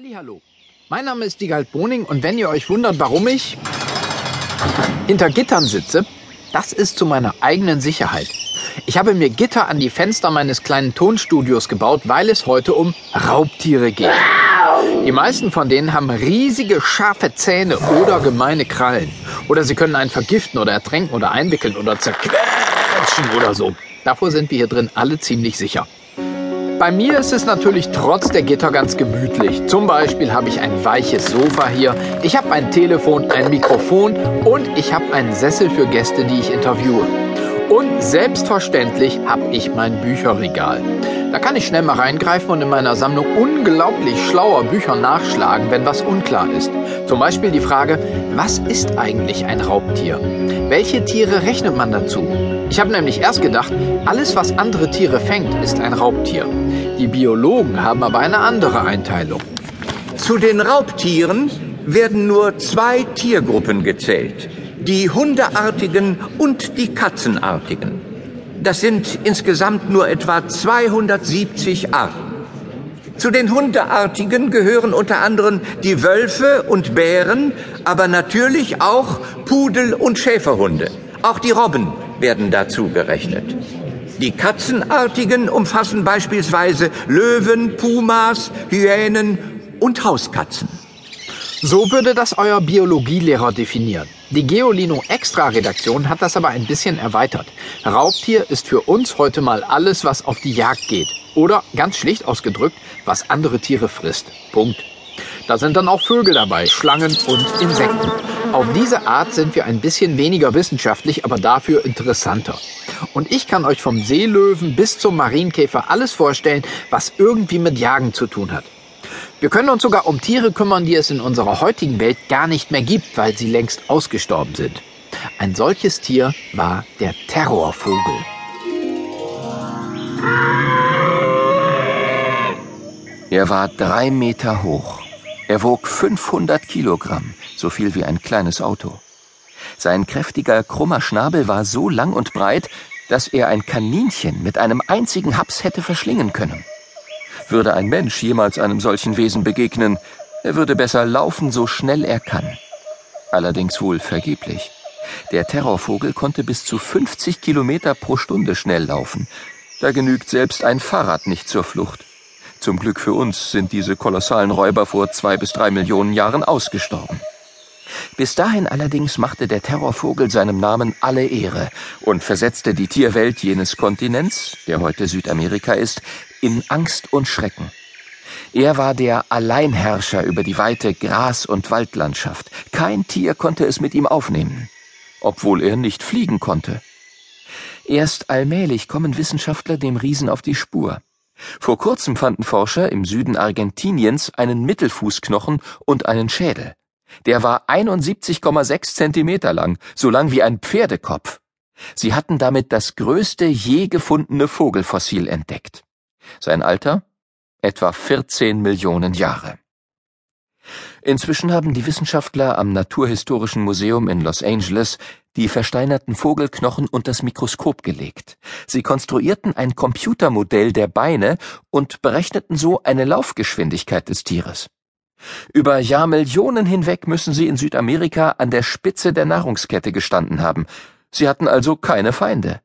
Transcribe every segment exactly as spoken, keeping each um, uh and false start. Hallihallo, mein Name ist Wigald Boning und wenn ihr euch wundert, warum ich hinter Gittern sitze, das ist zu meiner eigenen Sicherheit. Ich habe mir Gitter an die Fenster meines kleinen Tonstudios gebaut, weil es heute um Raubtiere geht. Die meisten von denen haben riesige, scharfe Zähne oder gemeine Krallen. Oder sie können einen vergiften oder ertränken oder einwickeln oder zerquetschen oder so. Davor sind wir hier drin alle ziemlich sicher. Bei mir ist es natürlich trotz der Gitter ganz gemütlich. Zum Beispiel habe ich ein weiches Sofa hier, ich habe ein Telefon, ein Mikrofon und ich habe einen Sessel für Gäste, die ich interviewe. Und selbstverständlich habe ich mein Bücherregal. Da kann ich schnell mal reingreifen und in meiner Sammlung unglaublich schlauer Bücher nachschlagen, wenn was unklar ist. Zum Beispiel die Frage, was ist eigentlich ein Raubtier? Welche Tiere rechnet man dazu? Ich habe nämlich erst gedacht, alles, was andere Tiere fängt, ist ein Raubtier. Die Biologen haben aber eine andere Einteilung. Zu den Raubtieren werden nur zwei Tiergruppen gezählt. Die Hundeartigen und die Katzenartigen. Das sind insgesamt nur etwa zweihundertsiebzig Arten. Zu den Hundeartigen gehören unter anderem die Wölfe und Bären, aber natürlich auch Pudel und Schäferhunde. Auch die Robben werden dazu gerechnet. Die Katzenartigen umfassen beispielsweise Löwen, Pumas, Hyänen und Hauskatzen. So würde das euer Biologielehrer definieren. Die Geolino-Extra-Redaktion hat das aber ein bisschen erweitert. Raubtier ist für uns heute mal alles, was auf die Jagd geht. Oder, ganz schlicht ausgedrückt, was andere Tiere frisst. Punkt. Da sind dann auch Vögel dabei, Schlangen und Insekten. Auf diese Art sind wir ein bisschen weniger wissenschaftlich, aber dafür interessanter. Und ich kann euch vom Seelöwen bis zum Marienkäfer alles vorstellen, was irgendwie mit Jagen zu tun hat. Wir können uns sogar um Tiere kümmern, die es in unserer heutigen Welt gar nicht mehr gibt, weil sie längst ausgestorben sind. Ein solches Tier war der Terrorvogel. Er war drei Meter hoch. Er wog fünfhundert Kilogramm, so viel wie ein kleines Auto. Sein kräftiger, krummer Schnabel war so lang und breit, dass er ein Kaninchen mit einem einzigen Haps hätte verschlingen können. Würde ein Mensch jemals einem solchen Wesen begegnen, er würde besser laufen, so schnell er kann. Allerdings wohl vergeblich. Der Terrorvogel konnte bis zu fünfzig Kilometer pro Stunde schnell laufen. Da genügt selbst ein Fahrrad nicht zur Flucht. Zum Glück für uns sind diese kolossalen Räuber vor zwei bis drei Millionen Jahren ausgestorben. Bis dahin allerdings machte der Terrorvogel seinem Namen alle Ehre und versetzte die Tierwelt jenes Kontinents, der heute Südamerika ist, in Angst und Schrecken. Er war der Alleinherrscher über die weite Gras- und Waldlandschaft. Kein Tier konnte es mit ihm aufnehmen, obwohl er nicht fliegen konnte. Erst allmählich kommen Wissenschaftler dem Riesen auf die Spur. Vor kurzem fanden Forscher im Süden Argentiniens einen Mittelfußknochen und einen Schädel. Der war einundsiebzig Komma sechs Zentimeter lang, so lang wie ein Pferdekopf. Sie hatten damit das größte je gefundene Vogelfossil entdeckt. Sein Alter? Etwa vierzehn Millionen Jahre. Inzwischen haben die Wissenschaftler am Naturhistorischen Museum in Los Angeles die versteinerten Vogelknochen unter das Mikroskop gelegt. Sie konstruierten ein Computermodell der Beine und berechneten so eine Laufgeschwindigkeit des Tieres. Über Jahrmillionen hinweg müssen sie in Südamerika an der Spitze der Nahrungskette gestanden haben. Sie hatten also keine Feinde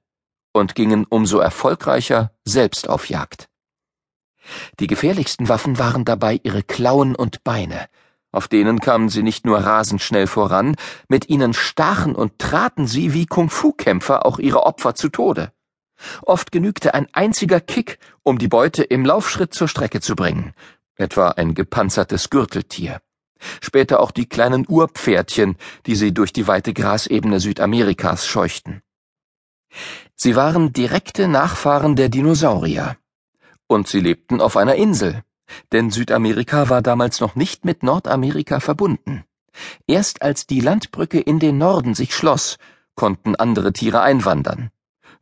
und gingen umso erfolgreicher selbst auf Jagd. Die gefährlichsten Waffen waren dabei ihre Klauen und Beine. Auf denen kamen sie nicht nur rasend schnell voran, mit ihnen stachen und traten sie wie Kung-Fu-Kämpfer auch ihre Opfer zu Tode. Oft genügte ein einziger Kick, um die Beute im Laufschritt zur Strecke zu bringen. Etwa ein gepanzertes Gürteltier. Später auch die kleinen Urpferdchen, die sie durch die weite Grasebene Südamerikas scheuchten. Sie waren direkte Nachfahren der Dinosaurier. Und sie lebten auf einer Insel, denn Südamerika war damals noch nicht mit Nordamerika verbunden. Erst als die Landbrücke in den Norden sich schloss, konnten andere Tiere einwandern,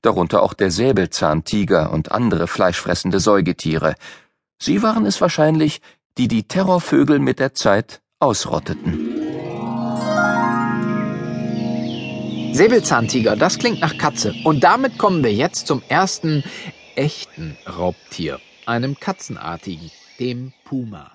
darunter auch der Säbelzahntiger und andere fleischfressende Säugetiere. Sie waren es wahrscheinlich, die die Terrorvögel mit der Zeit ausrotteten. Säbelzahntiger, das klingt nach Katze. Und damit kommen wir jetzt zum ersten echten Raubtier, einem katzenartigen, dem Puma.